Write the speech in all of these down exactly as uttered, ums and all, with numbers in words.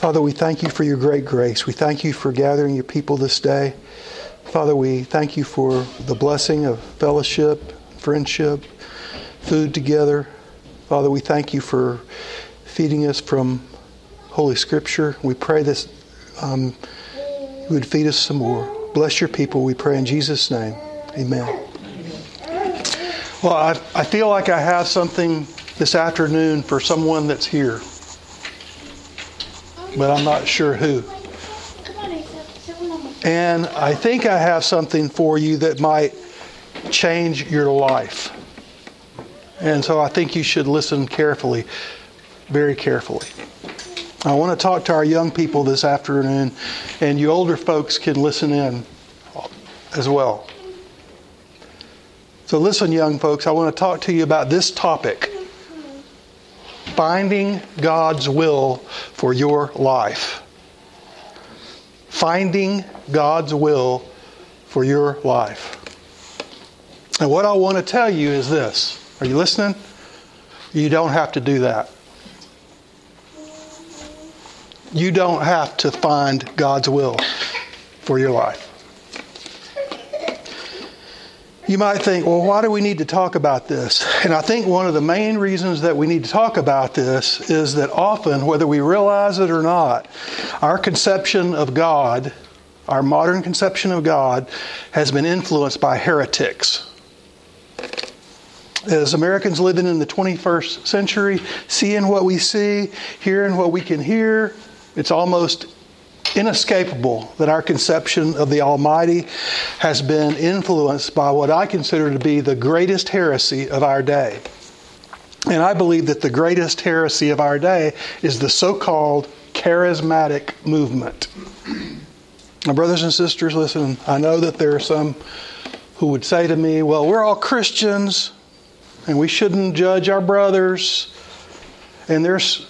Father, we thank you for your great grace. We thank you for gathering your people this day. Father, we thank you for the blessing of fellowship, friendship, food together. Father, we thank you for feeding us from Holy Scripture. We pray that um, you would feed us some more. Bless your people, we pray in Jesus' name. Amen. Well, I, I feel like I have something this afternoon for someone that's here, but I'm not sure who. And I think I have something for you that might change your life. And so I think you should listen carefully, very carefully. I want to talk to our young people this afternoon, and you older folks can listen in as well. So listen, young folks, I want to talk to you about this topic: finding God's will for your life. Finding God's will for your life. And what I want to tell you is this. Are you listening? You don't have to do that. You don't have to find God's will for your life. You might think, well, why do we need to talk about this? And I think one of the main reasons that we need to talk about this is that often, whether we realize it or not, our conception of God, our modern conception of God, has been influenced by heretics. As Americans living in the twenty-first century, seeing what we see, hearing what we can hear, it's almost inescapable that our conception of the Almighty has been influenced by what I consider to be the greatest heresy of our day. And I believe that the greatest heresy of our day is the so-called charismatic movement. Now, brothers and sisters, listen, I know that there are some who would say to me, well, we're all Christians, and we shouldn't judge our brothers. And there's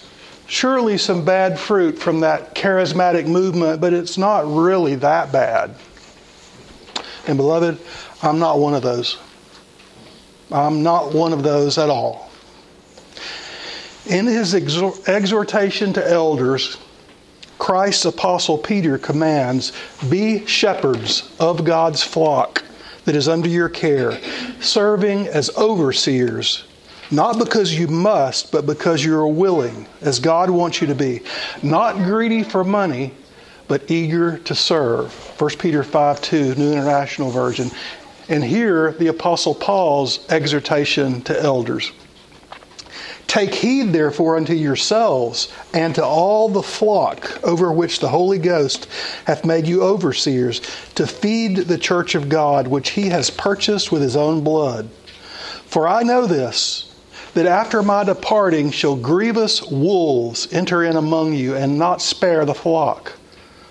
surely some bad fruit from that charismatic movement, but it's not really that bad. And beloved, I'm not one of those. I'm not one of those at all. In his exor- exhortation to elders, Christ's apostle Peter commands, "Be shepherds of God's flock that is under your care, serving as overseers, not because you must, but because you are willing, as God wants you to be, not greedy for money, but eager to serve." First Peter five two, New International Version. And here, the Apostle Paul's exhortation to elders. "Take heed, therefore, unto yourselves and to all the flock over which the Holy Ghost hath made you overseers, to feed the church of God, which he has purchased with his own blood. For I know this, that after my departing shall grievous wolves enter in among you, and not spare the flock.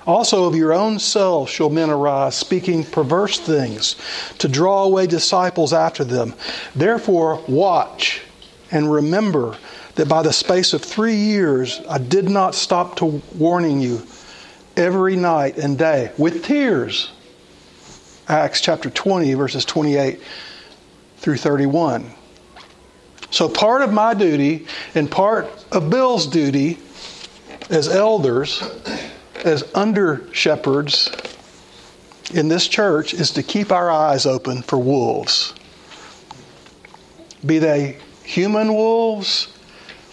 Also of your own selves shall men arise, speaking perverse things, to draw away disciples after them. Therefore watch, and remember that by the space of three years I did not stop to warning you every night and day with tears." Acts chapter twenty, verses twenty-eight through thirty-one. So part of my duty and part of Bill's duty as elders, as under shepherds in this church, is to keep our eyes open for wolves. Be they human wolves,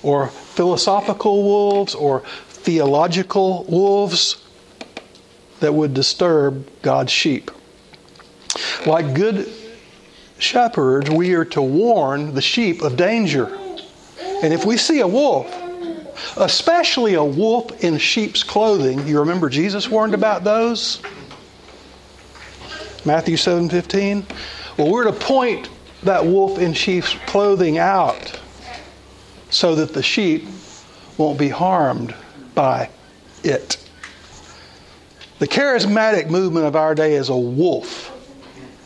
or philosophical wolves, or theological wolves that would disturb God's sheep. Like good shepherds, we are to warn the sheep of danger. And if we see a wolf, especially a wolf in sheep's clothing, you remember Jesus warned about those? Matthew seven fifteen. Well, we're to point that wolf in sheep's clothing out so that the sheep won't be harmed by it. The charismatic movement of our day is a wolf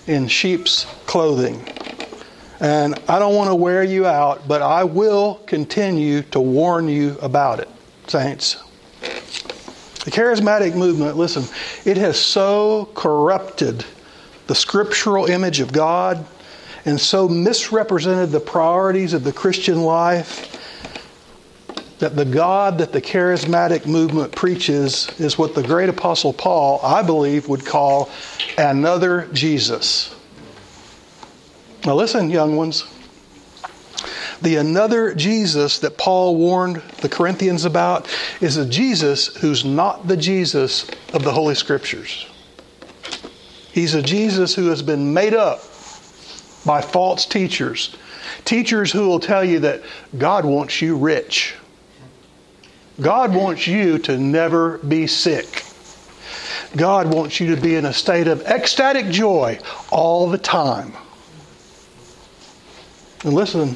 in sheep's clothing. And I don't want to wear you out, but I will continue to warn you about it, saints. The charismatic movement, listen, it has so corrupted the scriptural image of God, and so misrepresented the priorities of the Christian life, that the God that the charismatic movement preaches is what the great apostle Paul, I believe, would call another Jesus. Now listen, young ones. The another Jesus that Paul warned the Corinthians about is a Jesus who's not the Jesus of the Holy Scriptures. He's a Jesus who has been made up by false teachers. Teachers who will tell you that God wants you rich. God wants you to never be sick. God wants you to be in a state of ecstatic joy all the time. And listen,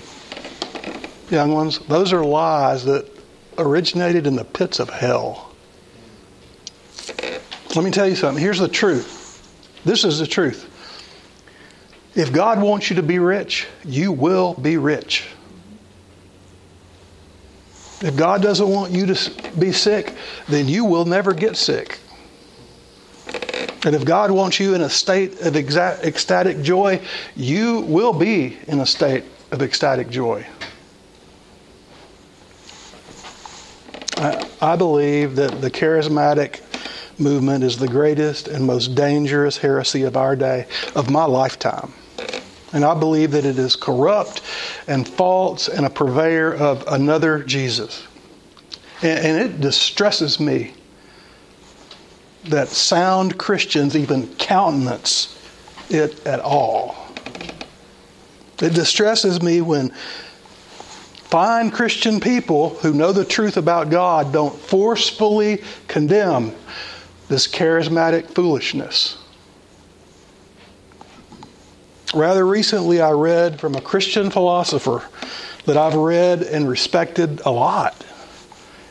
young ones, those are lies that originated in the pits of hell. Let me tell you something. Here's the truth. This is the truth. If God wants you to be rich, you will be rich. If God doesn't want you to be sick, then you will never get sick. And if God wants you in a state of ecstatic joy, you will be in a state of ecstatic joy. I, I believe that the charismatic movement is the greatest and most dangerous heresy of our day, of my lifetime. And I believe that it is corrupt and false and a purveyor of another Jesus. And, and it distresses me that sound Christians even countenance it at all. It distresses me when fine Christian people who know the truth about God don't forcefully condemn this charismatic foolishness. Rather recently, I read from a Christian philosopher that I've read and respected a lot.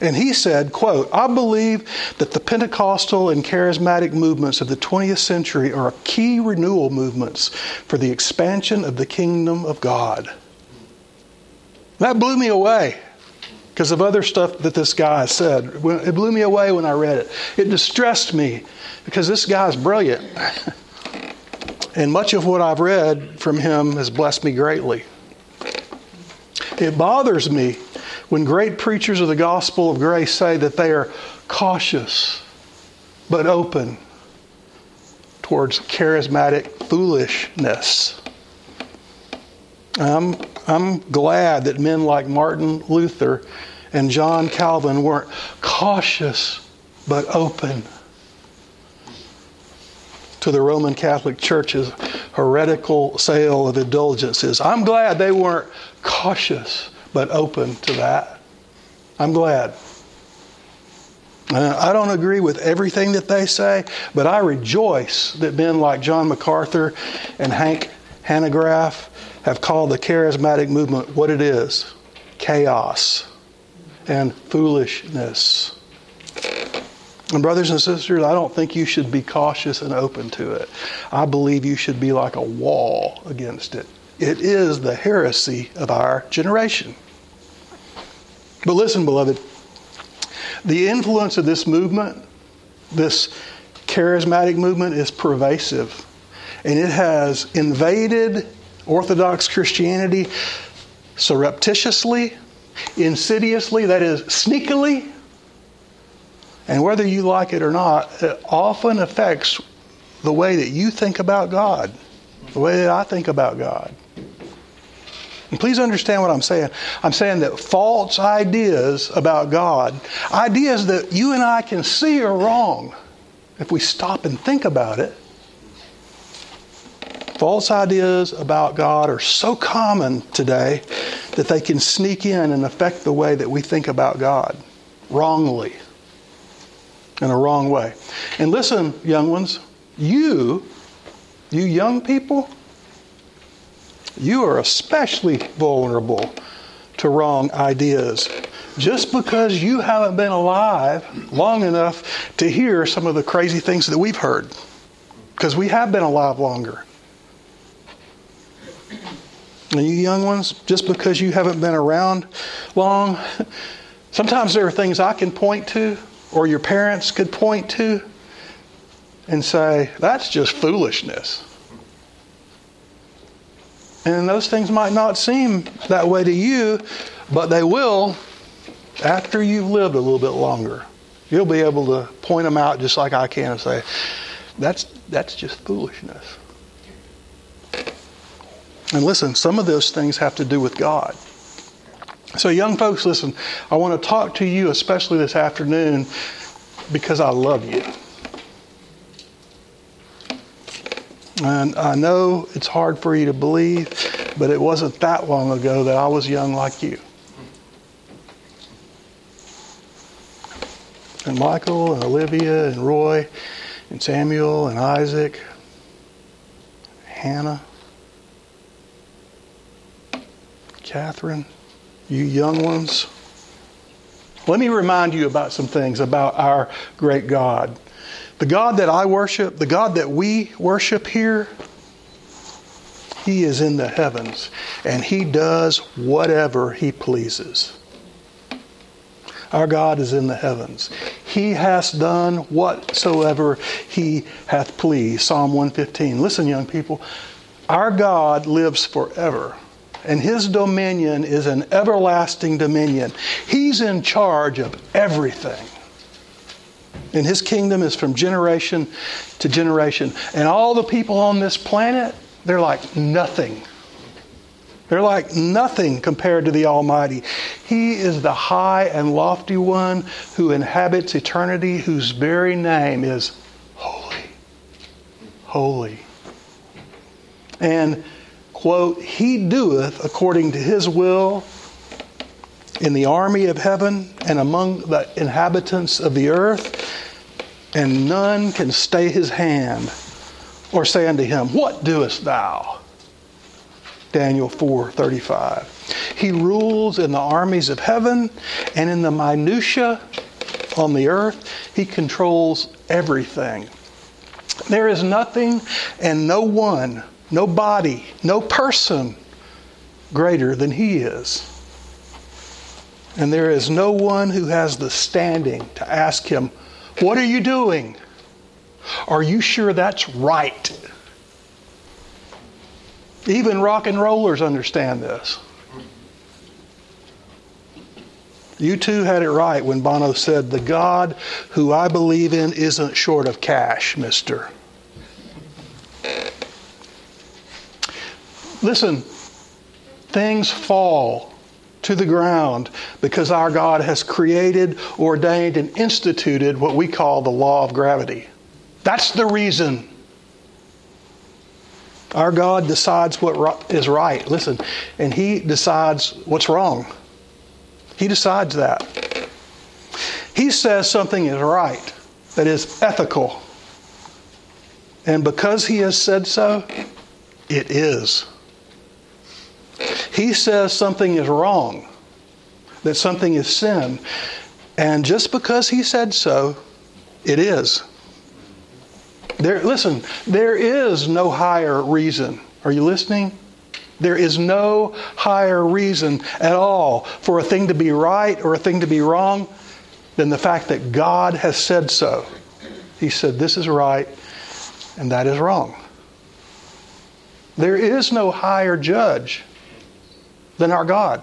And he said, quote, "I believe that the Pentecostal and charismatic movements of the twentieth century are key renewal movements for the expansion of the kingdom of God." That blew me away because of other stuff that this guy said. It blew me away when I read it. It distressed me because this guy's brilliant. And much of what I've read from him has blessed me greatly. It bothers me when great preachers of the gospel of grace say that they are cautious but open towards charismatic foolishness. I'm, I'm glad that men like Martin Luther and John Calvin weren't cautious but open to the Roman Catholic Church's heretical sale of indulgences. I'm glad they weren't cautious but open to that. I'm glad. Uh, I don't agree with everything that they say, but I rejoice that men like John MacArthur and Hank Hanegraaff have called the charismatic movement what it is: chaos and foolishness. And brothers and sisters, I don't think you should be cautious and open to it. I believe you should be like a wall against it. It is the heresy of our generation. But listen, beloved, the influence of this movement, this charismatic movement, is pervasive. And it has invaded Orthodox Christianity surreptitiously, insidiously, that is, sneakily. And whether you like it or not, it often affects the way that you think about God, the way that I think about God. And please understand what I'm saying. I'm saying that false ideas about God, ideas that you and I can see are wrong if we stop and think about it, false ideas about God are so common today that they can sneak in and affect the way that we think about God wrongly. In a wrong way. And listen, young ones, you, you young people, you are especially vulnerable to wrong ideas just because you haven't been alive long enough to hear some of the crazy things that we've heard. Because we have been alive longer. And you young ones, just because you haven't been around long, sometimes there are things I can point to or your parents could point to and say, that's just foolishness. And those things might not seem that way to you, but they will after you've lived a little bit longer, you'll be able to point them out just like I can and say, that's that's just foolishness. And listen, some of those things have to do with God. So young folks, listen, I want to talk to you, especially this afternoon, because I love you. And I know it's hard for you to believe, but it wasn't that long ago that I was young like you. And Michael and Olivia and Roy and Samuel and Isaac, Hannah, Catherine, you young ones. Let me remind you about some things about our great God. The God that I worship, the God that we worship here, He is in the heavens and He does whatever He pleases. Our God is in the heavens. He hath done whatsoever He hath pleased. Psalm one fifteen. Listen, young people, our God lives forever, and His dominion is an everlasting dominion. He's in charge of everything. And His kingdom is from generation to generation. And all the people on this planet, they're like nothing. They're like nothing compared to the Almighty. He is the high and lofty one who inhabits eternity, whose very name is holy. Holy. And, quote, He doeth according to His will in the army of heaven and among the inhabitants of the earth, and none can stay His hand or say unto Him, What doest thou? Daniel four thirty-five. He rules in the armies of heaven and in the minutiae on the earth. He controls everything. There is nothing and no one, no body, no person greater than He is. And there is no one who has the standing to ask Him, What are you doing? Are you sure that's right? Even rock and rollers understand this. You two had it right when Bono said, The God who I believe in isn't short of cash, mister. Listen, things fall to the ground because our God has created, ordained, and instituted what we call the law of gravity. That's the reason. Our God decides what is right. Listen, and He decides what's wrong. He decides that. He says something is right, that is ethical. And because He has said so, it is. He says something is wrong, that something is sin. And just because He said so, it is. There, listen, there is no higher reason. Are you listening? There is no higher reason at all for a thing to be right or a thing to be wrong than the fact that God has said so. He said, this is right and that is wrong. There is no higher judge than our God.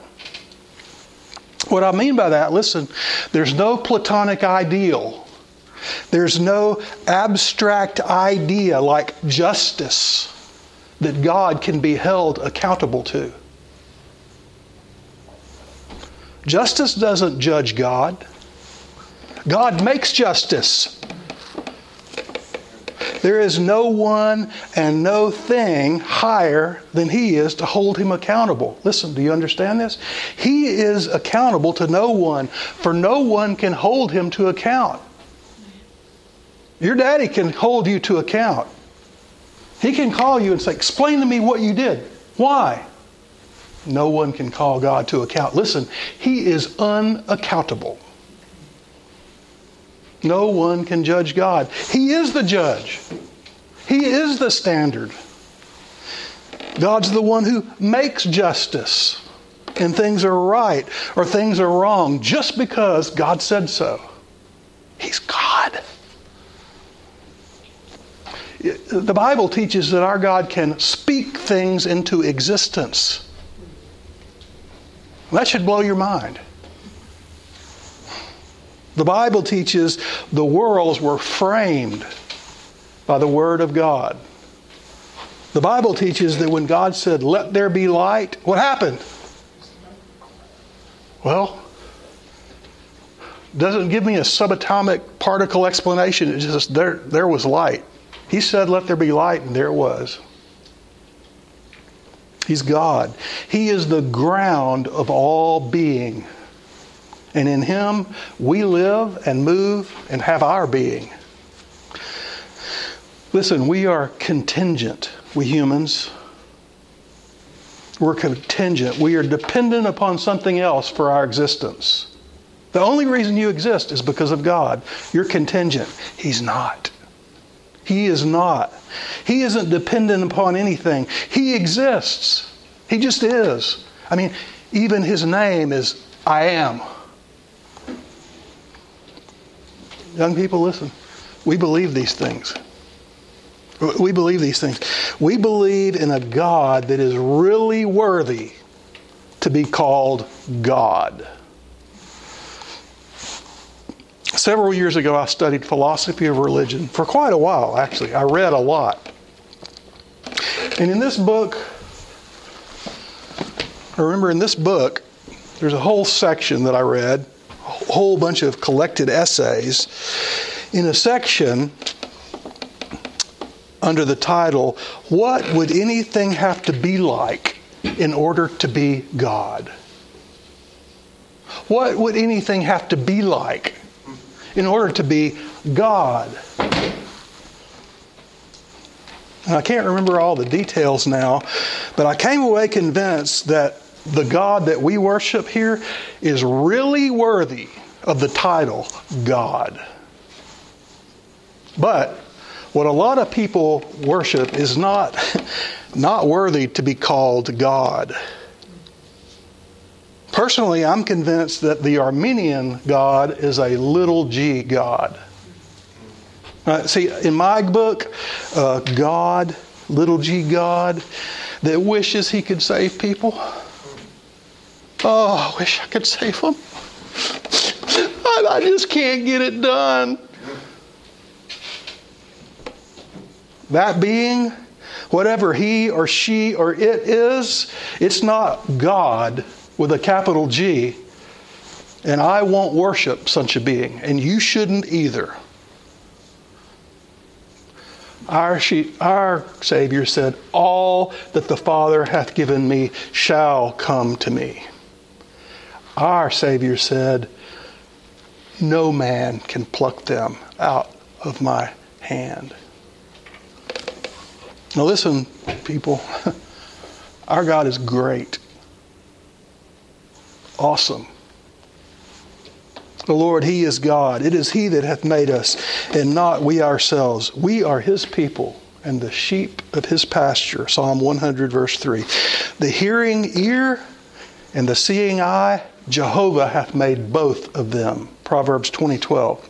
What I mean by that, listen, there's no Platonic ideal. There's no abstract idea like justice that God can be held accountable to. Justice doesn't judge God. God makes justice. There is no one and no thing higher than He is to hold Him accountable. Listen, do you understand this? He is accountable to no one, for no one can hold Him to account. Your daddy can hold you to account. He can call you and say, explain to me what you did. Why? No one can call God to account. Listen, He is unaccountable. No one can judge God. He is the judge. He is the standard. God's the one who makes justice, and things are right or things are wrong just because God said so. He's God. The Bible teaches that our God can speak things into existence. That should blow your mind. The Bible teaches the worlds were framed by the Word of God. The Bible teaches that when God said, "Let there be light," what happened? Well, doesn't give me a subatomic particle explanation. It's just there, there was light. He said, "Let there be light," and there was. He's God. He is the ground of all being. And in Him, we live and move and have our being. Listen, we are contingent, we humans. We're contingent. We are dependent upon something else for our existence. The only reason you exist is because of God. You're contingent. He's not. He is not. He isn't dependent upon anything. He exists. He just is. I mean, even His name is I Am. Young people, listen. We believe these things. We believe these things. We believe in a God that is really worthy to be called God. Several years ago, I studied philosophy of religion for quite a while, actually. I read a lot. And in this book, I remember in this book, there's a whole section that I read, a whole bunch of collected essays. In a section under the title, "What Would Anything Have to Be Like in Order to Be God?" What would anything have to be like in order to be God? And I can't remember all the details now, but I came away convinced that the God that we worship here is really worthy of the title God. But what a lot of people worship is not, not worthy to be called God. Personally, I'm convinced that the Arminian God is a little g God. Right, see, in my book, uh, God, little g God, that wishes he could save people. Oh, I wish I could save them. I, I just can't get it done. That being, whatever he or she or it is, it's not God with a capital G, and I won't worship such a being, and you shouldn't either. Our, she, our Savior said, "All that the Father hath given me shall come to me." Our Savior said, "No man can pluck them out of my hand." Now listen, people, our God is great. Awesome. The Lord, He is God. It is He that hath made us, and not we ourselves. We are His people, and the sheep of His pasture. Psalm one hundred, verse three. The hearing ear and the seeing eye, Jehovah hath made both of them. Proverbs twenty twelve.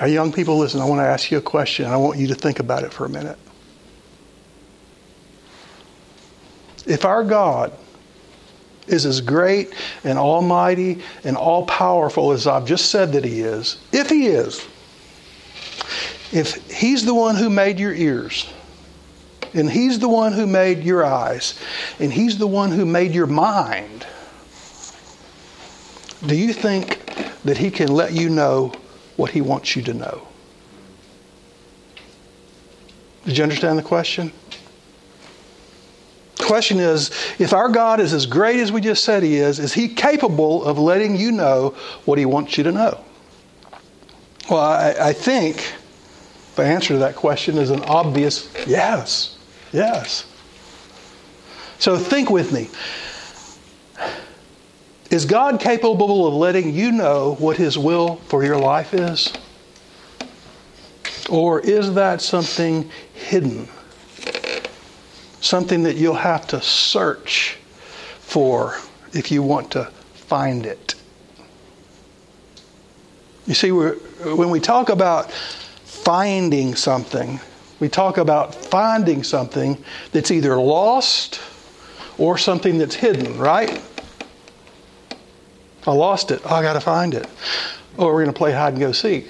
Our young people, listen, I want to ask you a question. I want you to think about it for a minute. If our God is as great and almighty and all-powerful as I've just said that He is, if He is, if He's the one who made your ears, and He's the one who made your eyes, and He's the one who made your mind, do you think that He can let you know what He wants you to know? Did you understand the question? The question is, if our God is as great as we just said He is, is He capable of letting you know what He wants you to know? Well, I, I think the answer to that question is an obvious yes. Yes. So think with me. Is God capable of letting you know what His will for your life is? Or is that something hidden? Something that you'll have to search for if you want to find it. You see, we're, when we talk about finding something, we talk about finding something that's either lost or something that's hidden, right? I lost it. Oh, I got to find it. Or we're going to play hide and go seek.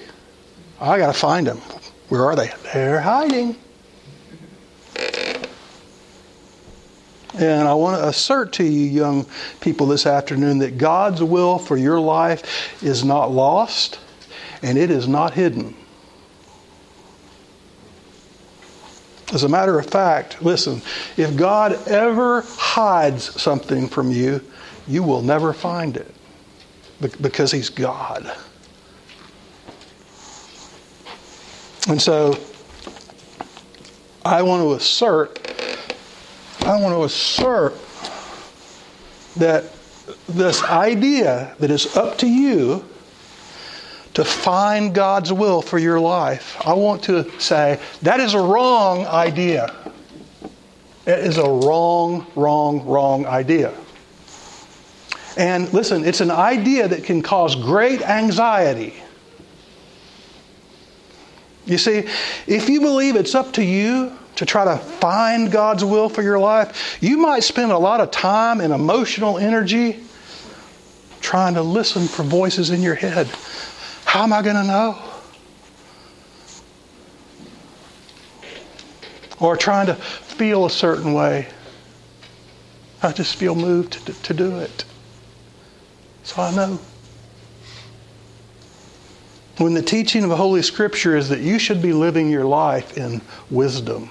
I got to find them. Where are they? They're hiding. And I want to assert to you, young people, this afternoon that God's will for your life is not lost and it is not hidden. As a matter of fact, listen, if God ever hides something from you, you will never find it because He's God. And so I want to assert I want to assert that this idea that it's up to you to find God's will for your life, I want to say that is a wrong idea. It is a wrong, wrong, wrong idea. And listen, it's an idea that can cause great anxiety. You see, if you believe it's up to you to try to find God's will for your life, you might spend a lot of time and emotional energy trying to listen for voices in your head. How am I going to know? Or trying to feel a certain way. I just feel moved to, to do it. So I know. When the teaching of the Holy Scripture is that you should be living your life in wisdom.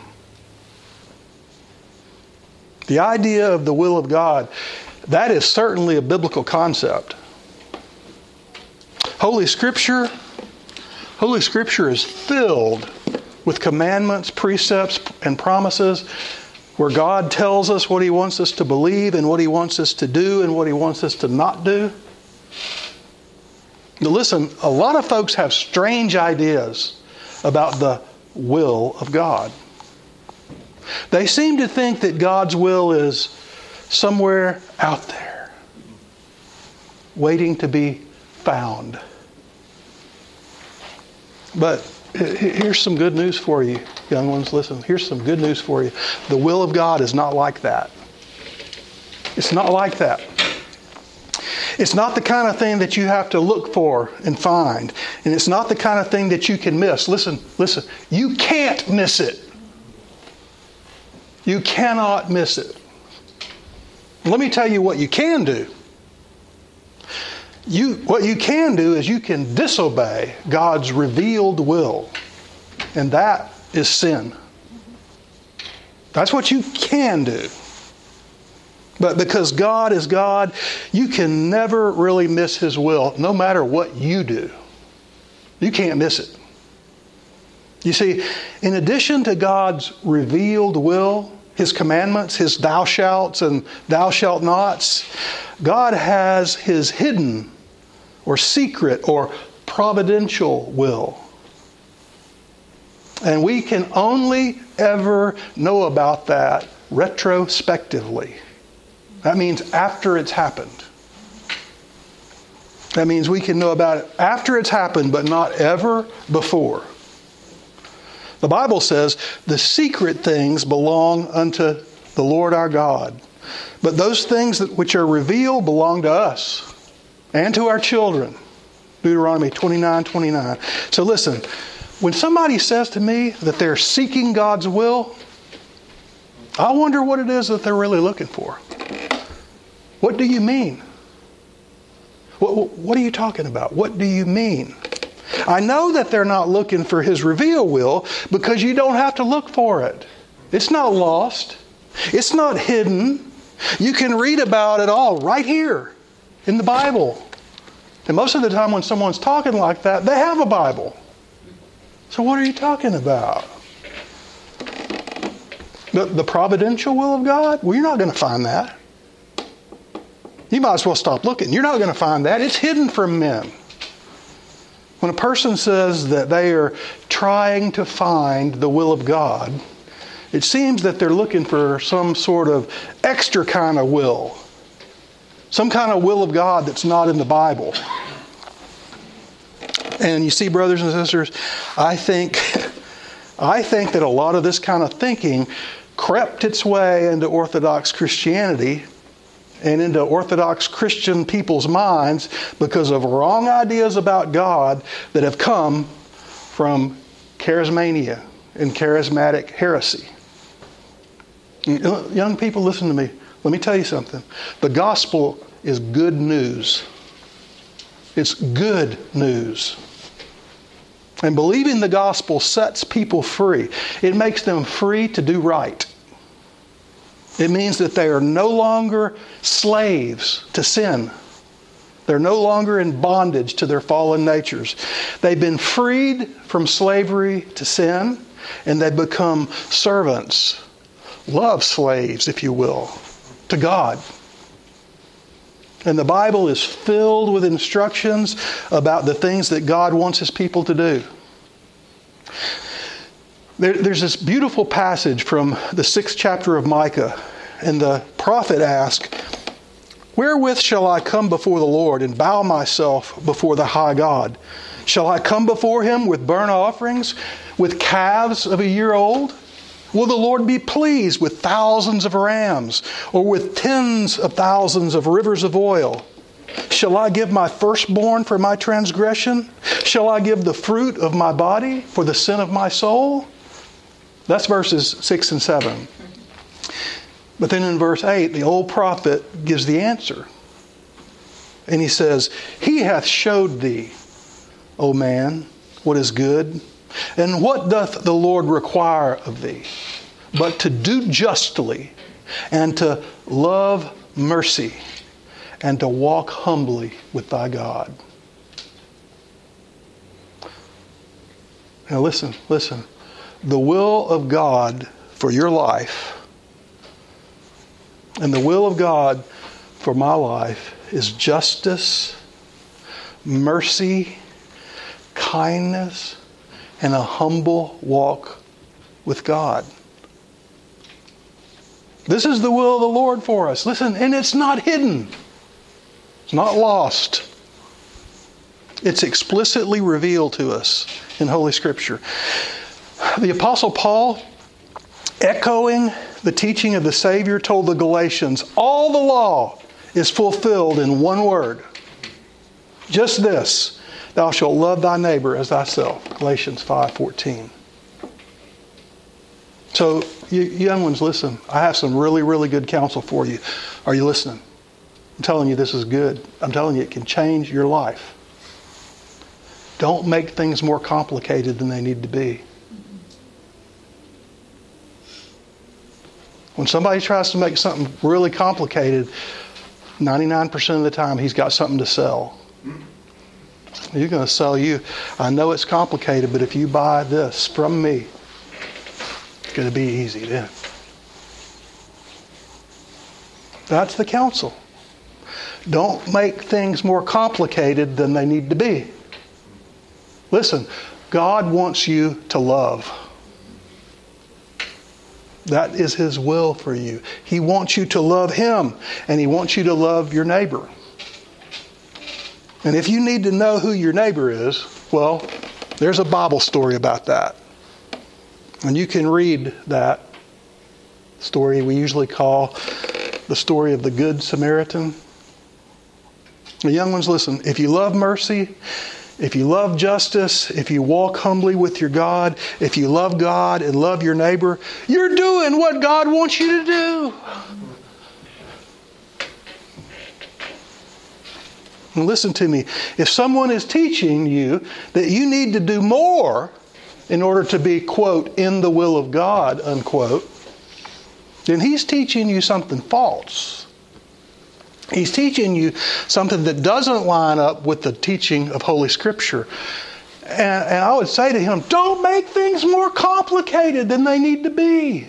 The idea of the will of God, that is certainly a biblical concept. Holy Scripture, Holy Scripture is filled with commandments, precepts, and promises where God tells us what He wants us to believe and what He wants us to do and what He wants us to not do. Now listen, a lot of folks have strange ideas about the will of God. They seem to think that God's will is somewhere out there, waiting to be found. But here's some good news for you, young ones. Listen, here's some good news for you. The will of God is not like that. It's not like that. It's not the kind of thing that you have to look for and find. And it's not the kind of thing that you can miss. Listen, listen. You can't miss it. You cannot miss it. Let me tell you what you can do. You, what you can do is you can disobey God's revealed will. And that is sin. That's what you can do. But because God is God, you can never really miss His will, no matter what you do. You can't miss it. You see, in addition to God's revealed will, His commandments, His thou shalt and thou shalt nots, God has His hidden or secret or providential will. And we can only ever know about that retrospectively. That means after it's happened. That means we can know about it after it's happened, but not ever before. The Bible says, the secret things belong unto the Lord our God. But those things that, which are revealed belong to us and to our children. Deuteronomy twenty-nine twenty-nine. So listen, when somebody says to me that they're seeking God's will, I wonder what it is that they're really looking for. What do you mean? What, what are you talking about? What do you mean? I know that they're not looking for His revealed will because you don't have to look for it. It's not lost. It's not hidden. You can read about it all right here in the Bible. And most of the time when someone's talking like that, they have a Bible. So what are you talking about? The, the providential will of God? Well, you're not going to find that. You might as well stop looking. You're not going to find that. It's hidden from men. When a person says that they are trying to find the will of God, it seems that they're looking for some sort of extra kind of will. Some kind of will of God that's not in the Bible. And you see, brothers and sisters, I think, I think that a lot of this kind of thinking crept its way into Orthodox Christianity. and into Orthodox Christian people's minds because of wrong ideas about God that have come from charismania and charismatic heresy. Young people, listen to me. Let me tell you something. The gospel is good news. It's good news. And believing the gospel sets people free. It makes them free to do right. It means that they are no longer slaves to sin. They're no longer in bondage to their fallen natures. They've been freed from slavery to sin, and they've become servants, love slaves, if you will, to God. And the Bible is filled with instructions about the things that God wants His people to do. There, there's this beautiful passage from the sixth chapter of Micah, and the prophet asks, "Wherewith shall I come before the Lord and bow myself before the high God? Shall I come before Him with burnt offerings, with calves of a year old? Will the Lord be pleased with thousands of rams, or with tens of thousands of rivers of oil? Shall I give my firstborn for my transgression? Shall I give the fruit of my body for the sin of my soul?" That's verses six and seven. But then in verse eight, the old prophet gives the answer. And he says, "He hath showed thee, O man, what is good, and what doth the Lord require of thee, but to do justly, and to love mercy, and to walk humbly with thy God." Now listen, listen. The will of God for your life and the will of God for my life is justice, mercy, kindness, and a humble walk with God. This is the will of the Lord for us. Listen, and it's not hidden. It's not lost. It's explicitly revealed to us in Holy Scripture. The Apostle Paul, echoing the teaching of the Savior, told the Galatians, all the law is fulfilled in one word. Just this: thou shalt love thy neighbor as thyself. Galatians five fourteen. So, you young ones, listen. I have some really, really good counsel for you. Are you listening? I'm telling you this is good. I'm telling you it can change your life. Don't make things more complicated than they need to be. When somebody tries to make something really complicated, ninety-nine percent of the time he's got something to sell. You're going to sell you. I know it's complicated, but if you buy this from me, it's going to be easy then. That's the counsel. Don't make things more complicated than they need to be. Listen, God wants you to love. That is His will for you. He wants you to love Him, and He wants you to love your neighbor. And if you need to know who your neighbor is, well, there's a Bible story about that. And you can read that story we usually call the story of the Good Samaritan. The young ones, listen, if you love mercy, if you love justice, if you walk humbly with your God, if you love God and love your neighbor, you're doing what God wants you to do. And listen to me. If someone is teaching you that you need to do more in order to be, quote, in the will of God, unquote, then he's teaching you something false. He's teaching you something that doesn't line up with the teaching of Holy Scripture. And, and I would say to him, don't make things more complicated than they need to be.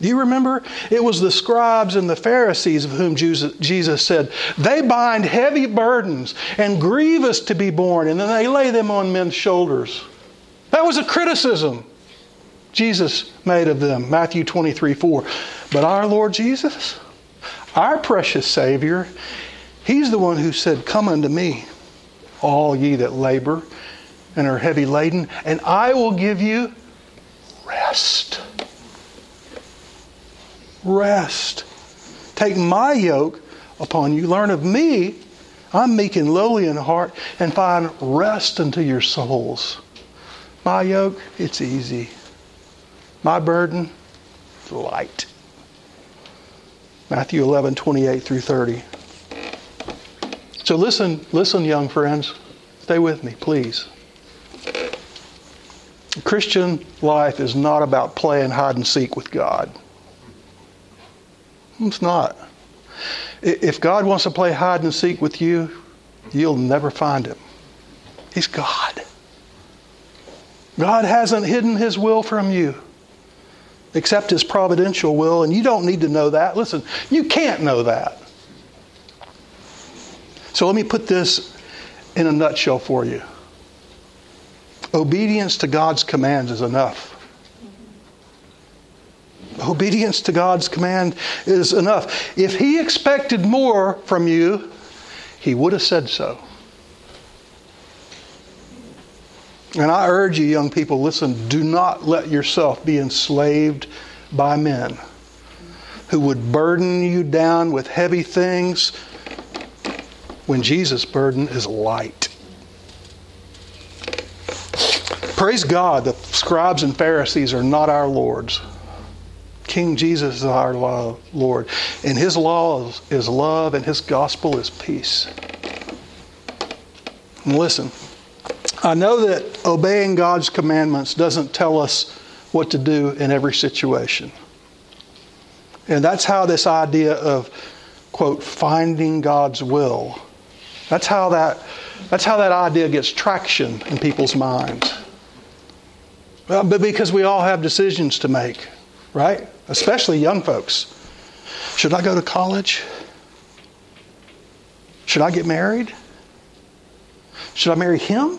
Do you remember? It was the scribes and the Pharisees of whom Jesus said, they bind heavy burdens and grievous to be borne, and then they lay them on men's shoulders. That was a criticism Jesus made of them, Matthew twenty-three four. But our Lord Jesus, our precious Savior, He's the one who said, "Come unto me, all ye that labor and are heavy laden, and I will give you rest." rest. Take my yoke upon you. Learn of me. I'm meek and lowly in heart, and find rest unto your souls. My yoke, it's easy. My burden, light. Matthew eleven, twenty-eight through thirty. So listen, listen, young friends. Stay with me, please. Christian life is not about playing hide and seek with God. It's not. If God wants to play hide and seek with you, you'll never find Him. He's God. God hasn't hidden His will from you, except His providential will, and you don't need to know that. Listen, you can't know that. So let me put this in a nutshell for you. Obedience to God's commands is enough. Obedience to God's command is enough. If He expected more from you, He would have said so. And I urge you, young people, listen, do not let yourself be enslaved by men who would burden you down with heavy things when Jesus' burden is light. Praise God, the scribes and Pharisees are not our lords. King Jesus is our Lord, and His law is love, and His gospel is peace. And listen, I know that obeying God's commandments doesn't tell us what to do in every situation. And that's how this idea of, quote, finding God's will, that's how that, that's how that idea gets traction in people's minds. Well, but because we all have decisions to make, right? Especially young folks. Should I go to college? Should I get married? Should I marry him?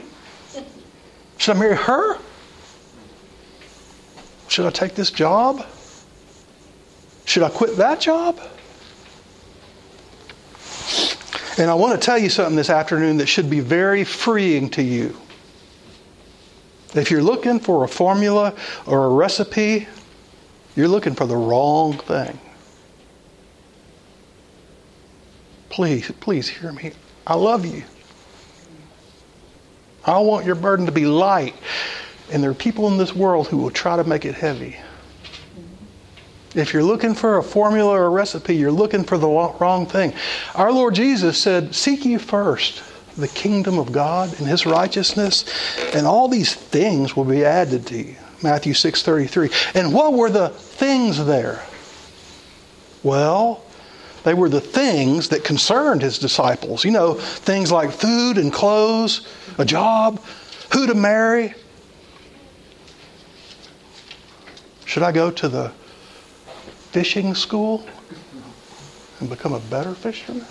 Should I marry her? Should I take this job? Should I quit that job? And I want to tell you something this afternoon that should be very freeing to you. If you're looking for a formula or a recipe, you're looking for the wrong thing. Please, please hear me. I love you. I want your burden to be light. And there are people in this world who will try to make it heavy. If you're looking for a formula or a recipe, you're looking for the wrong thing. Our Lord Jesus said, seek ye first the kingdom of God and His righteousness, and all these things will be added to you. Matthew six thirty-three. And what were the things there? Well, they were the things that concerned His disciples. You know, things like food and clothes, a job, who to marry. Should I go to the fishing school and become a better fisherman?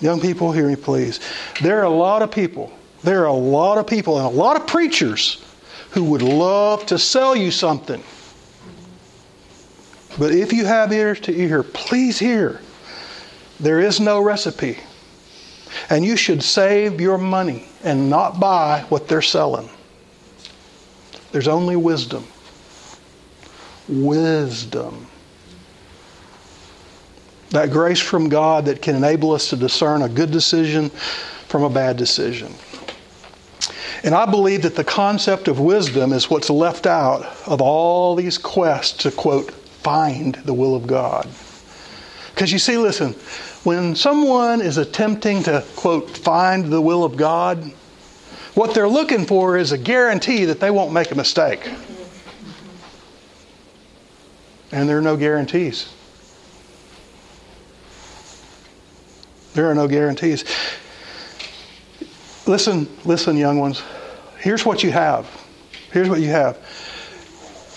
Young people, hear me please. There are a lot of people There are a lot of people and a lot of preachers who would love to sell you something. But if you have ears to hear, please hear. There is no recipe. And you should save your money and not buy what they're selling. There's only wisdom. Wisdom. That grace from God that can enable us to discern a good decision from a bad decision. And I believe that the concept of wisdom is what's left out of all these quests to, quote, find the will of God. Because you see, listen, when someone is attempting to, quote, find the will of God, what they're looking for is a guarantee that they won't make a mistake. And there are no guarantees. There are no guarantees. Listen, listen, young ones. Here's what you have. Here's what you have.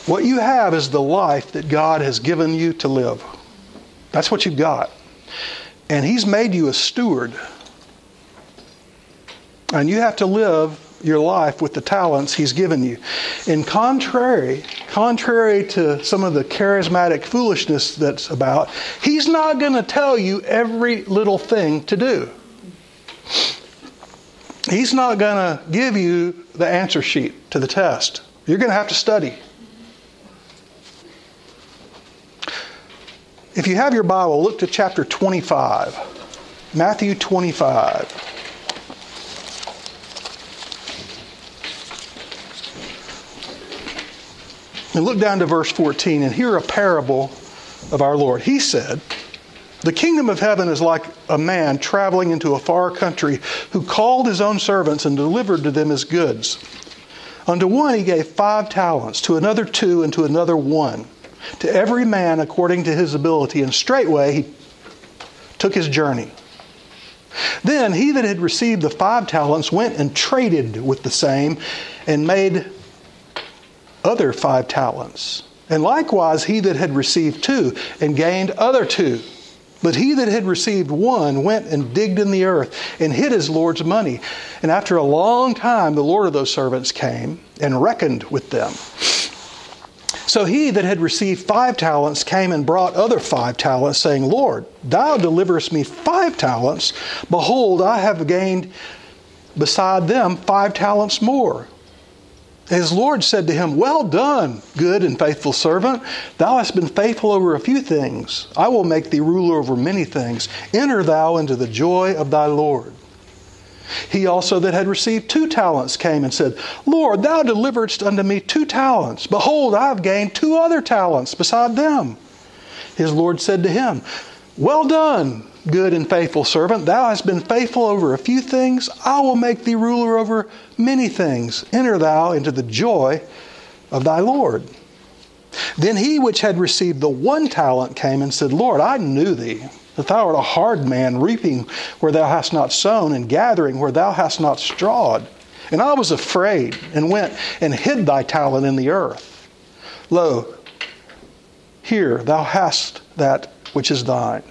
What you have is the life that God has given you to live. That's what you've got. And He's made you a steward. And you have to live your life with the talents He's given you. And contrary, contrary to some of the charismatic foolishness that's about, He's not going to tell you every little thing to do. He's not going to give you the answer sheet to the test. You're going to have to study. If you have your Bible, look to chapter twenty-five. Matthew twenty-five. And look down to verse fourteen and hear a parable of our Lord. He said, "The kingdom of heaven is like a man traveling into a far country who called his own servants and delivered to them his goods. Unto one he gave five talents, to another two, and to another one, to every man according to his ability. And straightway he took his journey. Then he that had received the five talents went and traded with the same and made other five talents. And likewise he that had received two and gained other two. But he that had received one went and digged in the earth and hid his Lord's money. And after a long time the Lord of those servants came and reckoned with them. So he that had received five talents came and brought other five talents, saying, Lord, thou deliverest me five talents. Behold, I have gained beside them five talents more. His Lord said to him, Well done, good and faithful servant. Thou hast been faithful over a few things. I will make thee ruler over many things. Enter thou into the joy of thy Lord. He also that had received two talents came and said, Lord, thou deliveredst unto me two talents. Behold, I have gained two other talents beside them. His Lord said to him, Well done, good and faithful servant, thou hast been faithful over a few things. I will make thee ruler over many things. Enter thou into the joy of thy Lord. Then he which had received the one talent came and said, Lord, I knew thee, that thou art a hard man, reaping where thou hast not sown, and gathering where thou hast not strawed. And I was afraid, and went and hid thy talent in the earth. Lo, here thou hast that which is thine.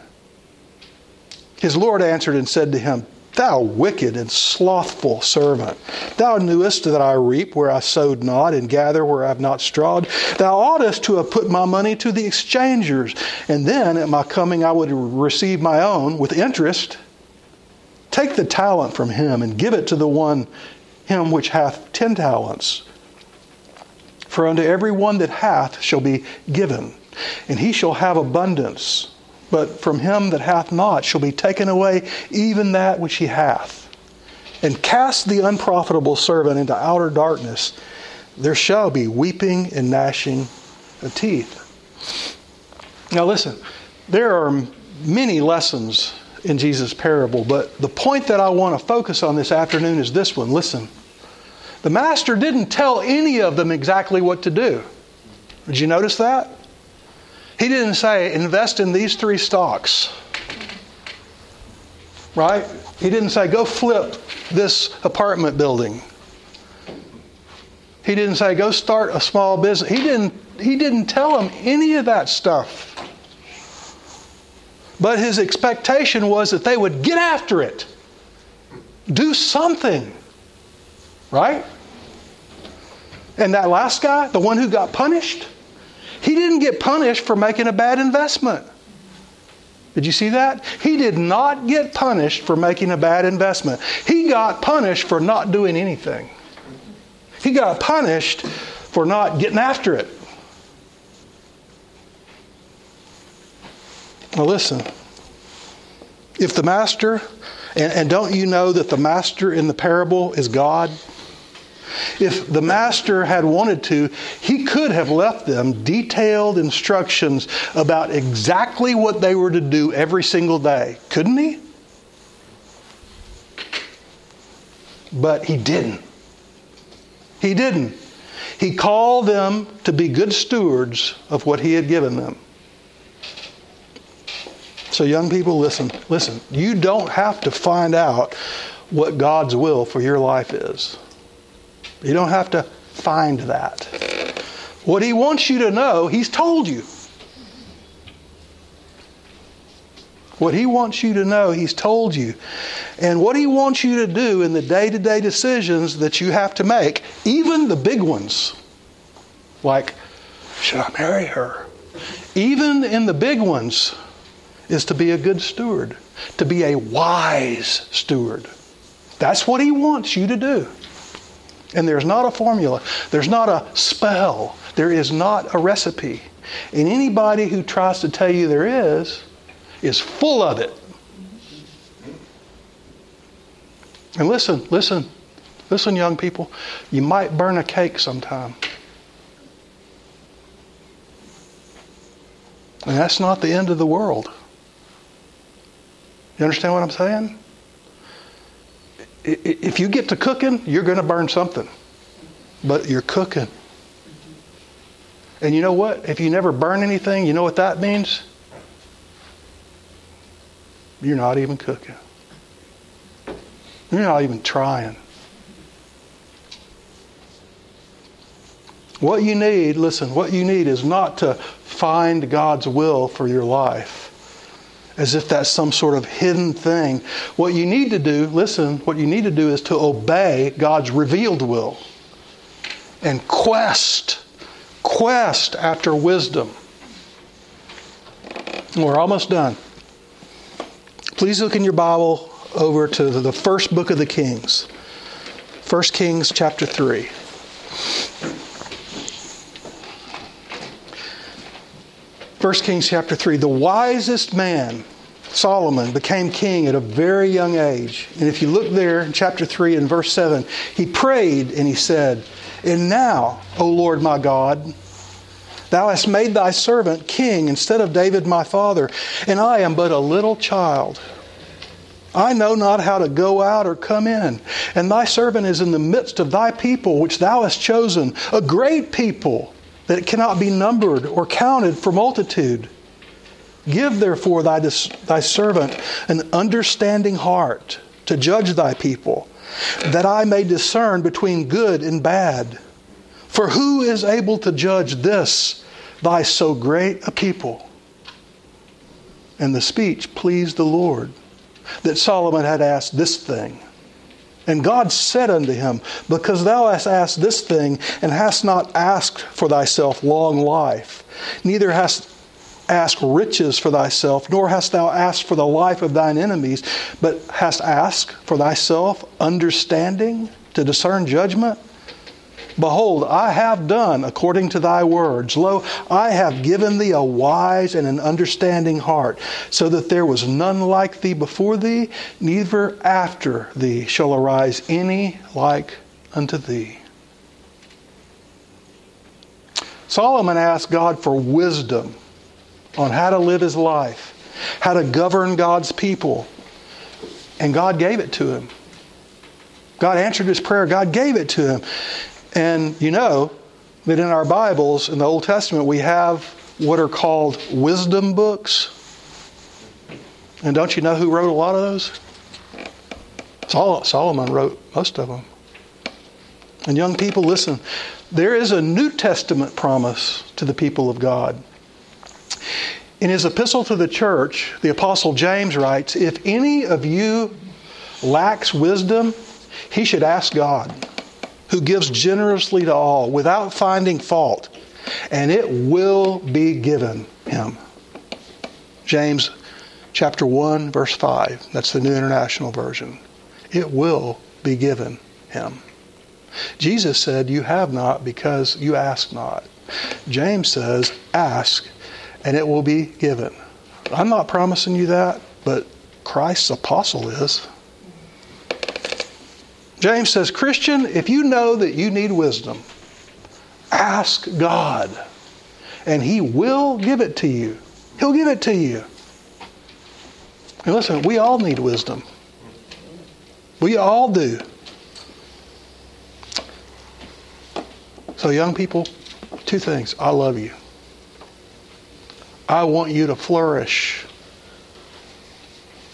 His Lord answered and said to him, Thou wicked and slothful servant, thou knewest that I reap where I sowed not, and gather where I have not strawed. Thou oughtest to have put my money to the exchangers, and then at my coming I would receive my own with interest. Take the talent from him, and give it to the one, him which hath ten talents. For unto every one that hath shall be given, and he shall have abundance. But from him that hath not shall be taken away even that which he hath. And cast the unprofitable servant into outer darkness. There shall be weeping and gnashing of teeth." Now listen, there are many lessons in Jesus' parable, but the point that I want to focus on this afternoon is this one. Listen, the master didn't tell any of them exactly what to do. Did you notice that? He didn't say, invest in these three stocks, right? He didn't say, go flip this apartment building. He didn't say, go start a small business. He didn't, he didn't tell them any of that stuff. But his expectation was that they would get after it. Do something, right? And that last guy, the one who got punished, he didn't get punished for making a bad investment. Did you see that? He did not get punished for making a bad investment. He got punished for not doing anything. He got punished for not getting after it. Now listen, if the master, and, and don't you know that the master in the parable is God? If the master had wanted to, he could have left them detailed instructions about exactly what they were to do every single day. Couldn't he? But he didn't. He didn't. He called them to be good stewards of what he had given them. So young people, listen. Listen, you don't have to find out what God's will for your life is. You don't have to find that. What he wants you to know, he's told you. What he wants you to know, he's told you. And what he wants you to do in the day-to-day decisions that you have to make, even the big ones, like, should I marry her? Even in the big ones, is to be a good steward, to be a wise steward. That's what he wants you to do. And there's not a formula. There's not a spell. There is not a recipe. And anybody who tries to tell you there is, is full of it. And listen, listen, listen, young people. You might burn a cake sometime. And that's not the end of the world. You understand what I'm saying? If you get to cooking, you're going to burn something. But you're cooking. And you know what? If you never burn anything, you know what that means? You're not even cooking. You're not even trying. What you need, listen, what you need is not to find God's will for your life as if that's some sort of hidden thing. What you need to do, listen, what you need to do is to obey God's revealed will and quest, quest after wisdom. We're almost done. Please look in your Bible over to the first book of the Kings. First Kings chapter three. First Kings chapter three. The wisest man, Solomon, became king at a very young age. And if you look there in chapter three and verse seven, he prayed and he said, "And now, O Lord my God, thou hast made thy servant king instead of David my father, and I am but a little child. I know not how to go out or come in. And thy servant is in the midst of thy people, which thou hast chosen, a great people, that it cannot be numbered or counted for multitude. Give therefore thy, dis- thy servant an understanding heart to judge thy people, that I may discern between good and bad. For who is able to judge this, thy so great a people?" And the speech pleased the Lord, that Solomon had asked this thing. And God said unto him, "Because thou hast asked this thing, and hast not asked for thyself long life, neither hast asked riches for thyself, nor hast thou asked for the life of thine enemies, but hast asked for thyself understanding to discern judgment. Behold, I have done according to thy words. Lo, I have given thee a wise and an understanding heart, so that there was none like thee before thee, neither after thee shall arise any like unto thee." Solomon asked God for wisdom on how to live his life, how to govern God's people, and God gave it to him. God answered his prayer. God gave it to him. And you know that in our Bibles, in the Old Testament, we have what are called wisdom books. And don't you know who wrote a lot of those? Sol- Solomon wrote most of them. And young people, listen, there is a New Testament promise to the people of God. In his epistle to the church, the Apostle James writes, "If any of you lacks wisdom, he should ask God, who gives generously to all without finding fault, and it will be given him." James chapter one, verse five. That's the New International Version. It will be given him. Jesus said, "You have not because you ask not." James says, "Ask and it will be given." I'm not promising you that, but Christ's apostle is. James says, Christian, if you know that you need wisdom, ask God, and He will give it to you. He'll give it to you. And listen, we all need wisdom. We all do. So young people, two things. I love you. I want you to flourish.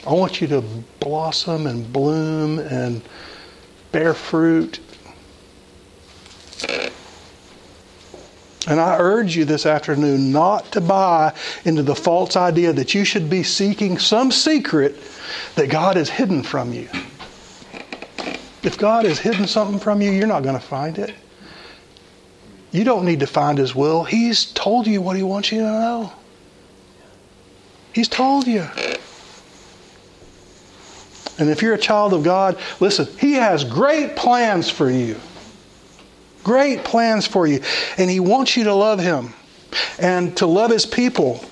I want you to blossom and bloom and bear fruit. And I urge you this afternoon not to buy into the false idea that you should be seeking some secret that God has hidden from you. If God has hidden something from you, you're not going to find it. You don't need to find His will. He's told you what He wants you to know. He's told you. And if you're a child of God, listen, He has great plans for you. Great plans for you. And He wants you to love Him. and to love His people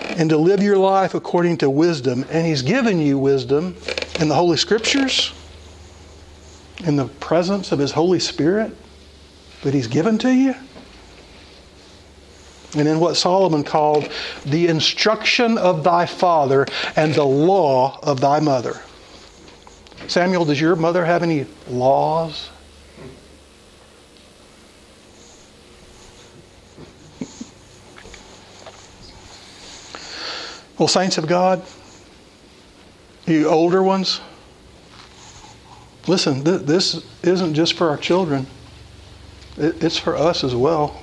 and to live your life according to wisdom. And He's given you wisdom in the Holy Scriptures, in the presence of His Holy Spirit that He's given to you, and in what Solomon called the instruction of thy father and the law of thy mother. Samuel, does your mother have any laws? Well, saints of God, you older ones, listen, th- this isn't just for our children. It- it's for us as well.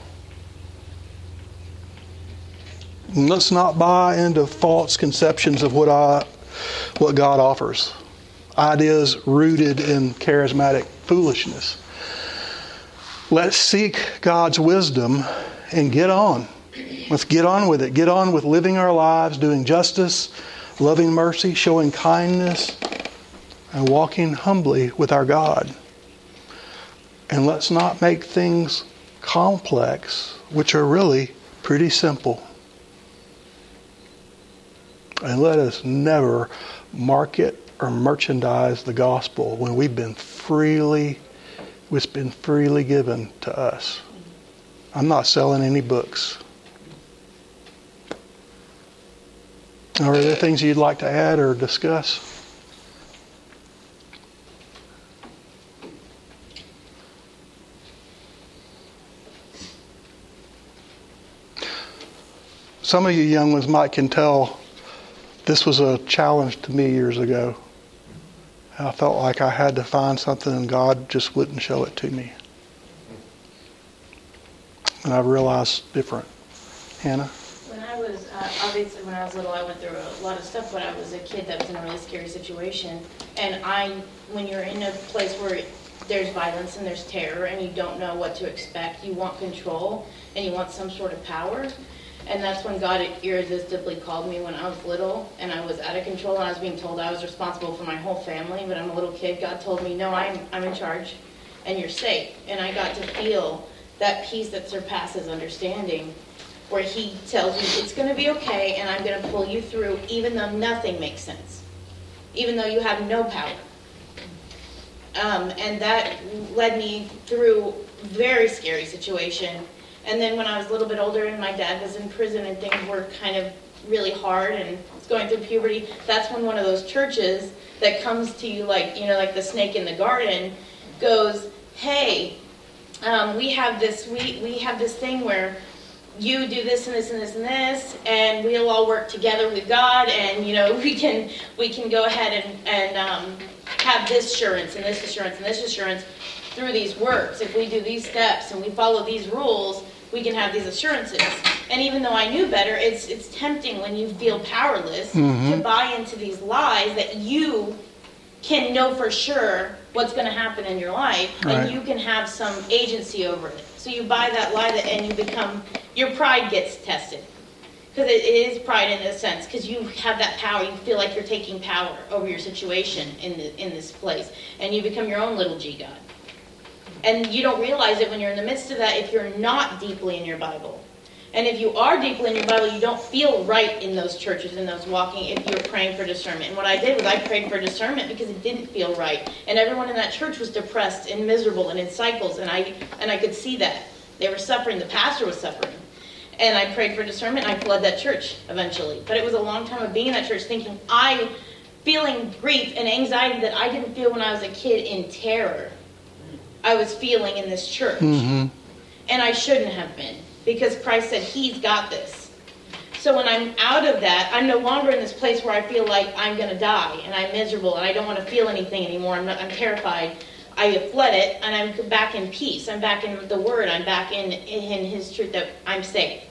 And let's not buy into false conceptions of what I, what God offers. Ideas rooted in charismatic foolishness. Let's seek God's wisdom and get on. Let's get on with it. Get on with living our lives, doing justice, loving mercy, showing kindness, and walking humbly with our God. And let's not make things complex, which are really pretty simple. And let us never market or merchandise the gospel when we've been freely, it's been freely given to us. I'm not selling any books. Are there things you'd like to add or discuss? Some of you young ones might can tell this was a challenge to me years ago. I felt like I had to find something and God just wouldn't show it to me. And I realized different. Hannah? When I was, uh, obviously when I was little, I went through a lot of stuff when I was a kid that was in a really scary situation. And I, when you're in a place where there's violence and there's terror and you don't know what to expect, you want control and you want some sort of power. And that's when God irresistibly called me when I was little, and I was out of control, and I was being told I was responsible for my whole family, but I'm a little kid. God told me, no, I'm I'm in charge, and you're safe. And I got to feel that peace that surpasses understanding, where He tells you, it's going to be okay, and I'm going to pull you through, even though nothing makes sense, even though you have no power. Um, and that led me through a very scary situation. And then when I was a little bit older and my dad was in prison and things were kind of really hard and I was going through puberty, that's when one of those churches that comes to you like, you know, like the snake in the garden goes, hey, um, we have this we, we have this thing where you do this and this and this and this, and we'll all work together with God, and, you know, we can we can go ahead and, and um, have this assurance and this assurance and this assurance through these works. If we do these steps and we follow these rules, we can have these assurances. And even though I knew better, it's it's tempting when you feel powerless mm-hmm. to buy into these lies that you can know for sure what's going to happen in your life, right. And you can have some agency over it. So you buy that lie that, and you become, your pride gets tested. Because it, it is pride in a sense, because you have that power. You feel like you're taking power over your situation in the, in this place. And you become your own little G God. And you don't realize it when you're in the midst of that if you're not deeply in your Bible. And if you are deeply in your Bible, you don't feel right in those churches and those walking if you're praying for discernment. And what I did was I prayed for discernment because it didn't feel right. And everyone in that church was depressed and miserable and in cycles. And I and I could see that. They were suffering. The pastor was suffering. And I prayed for discernment. And I fled that church eventually. But it was a long time of being in that church thinking, I feeling grief and anxiety that I didn't feel when I was a kid in terror. I was feeling in this church. Mm-hmm. And I shouldn't have been, because Christ said He's got this. So when I'm out of that, I'm no longer in this place where I feel like I'm going to die and I'm miserable and I don't want to feel anything anymore. I'm, not, I'm terrified. I have fled it and I'm back in peace. I'm back in the Word. I'm back in, in His truth that I'm safe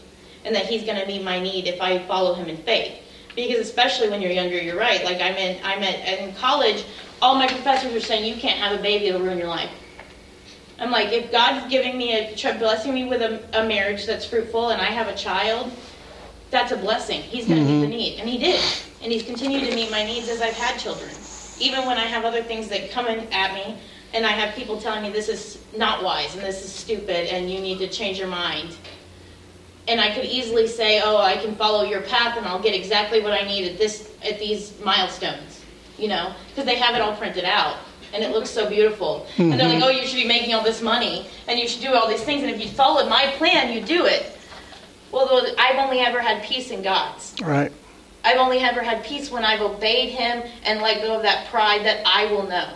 and that He's going to meet my need if I follow Him in faith. Because especially when you're younger, you're right. Like I'm in, I'm at, in college, all my professors are saying, you can't have a baby, it'll ruin your life. I'm like, if God's giving me a blessing me with a, a marriage that's fruitful and I have a child, that's a blessing. He's going to mm-hmm. meet the need. And He did. And He's continued to meet my needs as I've had children. Even when I have other things that come in at me and I have people telling me this is not wise and this is stupid and you need to change your mind. and I could easily say, oh, I can follow your path and I'll get exactly what I need at this at these milestones, you know, because they have it all printed out and it looks so beautiful. Mm-hmm. And they're like, oh, you should be making all this money and you should do all these things, and if you followed my plan, you do it. Well, I've only ever had peace in God's. Right. I've only ever had peace when I've obeyed Him and let go of that pride that I will know.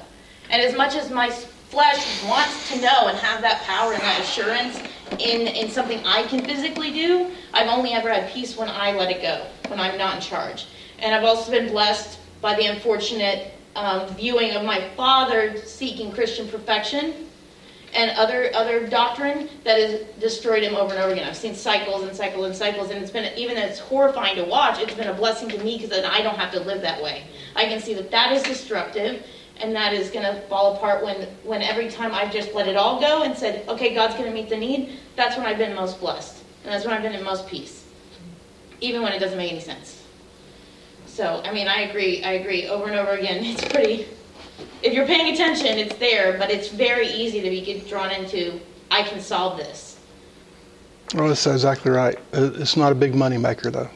And as much as my flesh wants to know and have that power and that assurance in, in something I can physically do, I've only ever had peace when I let it go, when I'm not in charge. And I've also been blessed by the unfortunate um, viewing of my father seeking Christian perfection and other other doctrine that has destroyed him over and over again. I've seen cycles and cycles and cycles, and it's been, even though it's horrifying to watch, it's been a blessing to me because then I don't have to live that way. I can see that that is destructive, and that is going to fall apart when, when every time I've just let it all go and said, okay, God's going to meet the need, that's when I've been most blessed. And that's when I've been in most peace, even when it doesn't make any sense. So, I mean, I agree, I agree. Over and over again, it's pretty... If you're paying attention, it's there, but it's very easy to be get drawn into, I can solve this. Oh, that's exactly right. It's not a big money maker, though.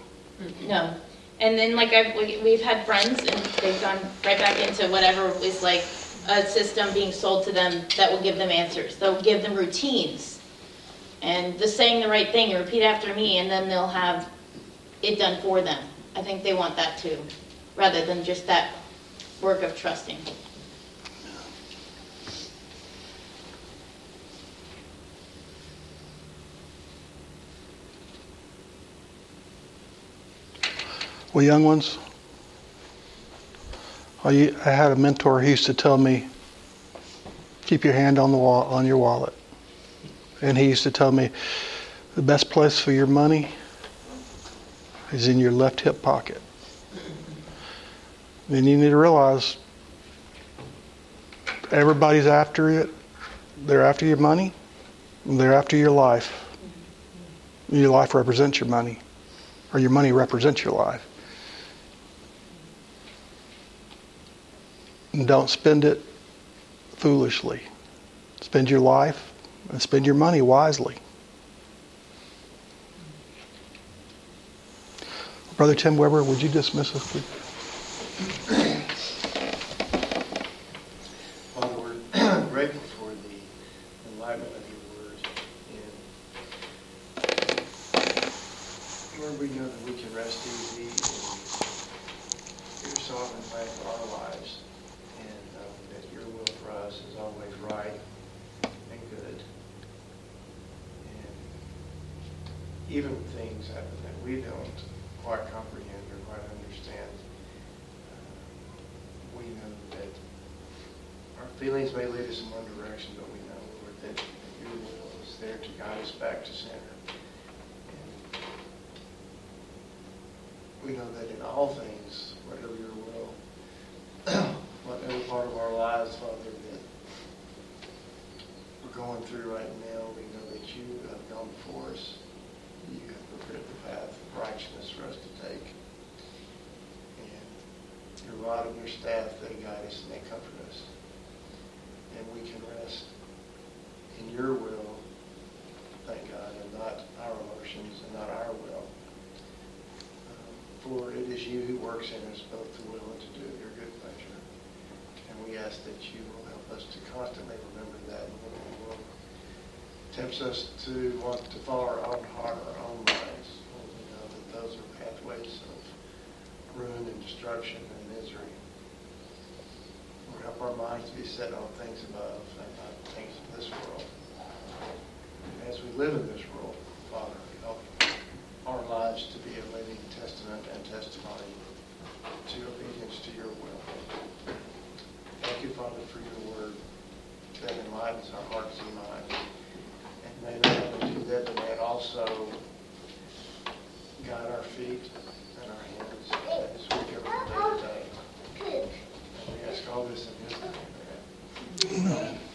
No. And then, like, I've, we've had friends, and they've gone right back into whatever is, like, a system being sold to them that will give them answers. They'll give them routines. And just saying the right thing, repeat after me, and then they'll have it done for them. I think they want that, too, rather than just that work of trusting. Well, young ones, I had a mentor who used to tell me, keep your hand on the wall, on your wallet. And he used to tell me, the best place for your money is in your left hip pocket. Then you need to realize everybody's after it. They're after your money. They're after your life. Your life represents your money, or your money represents your life. Don't spend it foolishly. Spend your life and spend your money wisely. Brother Tim Weber, would you dismiss us, please? Father, we're grateful for the enlightenment of your word. And Lord, we know that we can rest easy in your sovereign plan for our lives. For us is always right and good, and even things that we don't quite comprehend or quite understand, uh, we know that our feelings may lead us in one direction, but we know, Lord, that, that your will is there to guide us back to center. And we know that in all things, whatever your will, whatever part of our lives, Father, that we're going through right now, we know that you have gone before us. You have prepared the path of righteousness for us to take. And your rod and your staff, they guide us and they comfort us. And we can rest in your will, thank God, and not our emotions and not our will. Um, for it is you who works in us both to will and to do your good pleasure. And we ask that you will help us to constantly remember that, and the world tempts us to want to follow our own heart, our own minds. Well, we know that those are pathways of ruin and destruction and misery. Lord, help our minds to be set on things above and not things of this world. And as we live in this world, Father, help our lives to be a living testament and testimony to obedience to your will. Thank you, Father, for your word that enlightens our hearts and minds. And may not only do that, but may it also guide our feet and our hands as we go from day to day. And we ask all this in His name. Amen.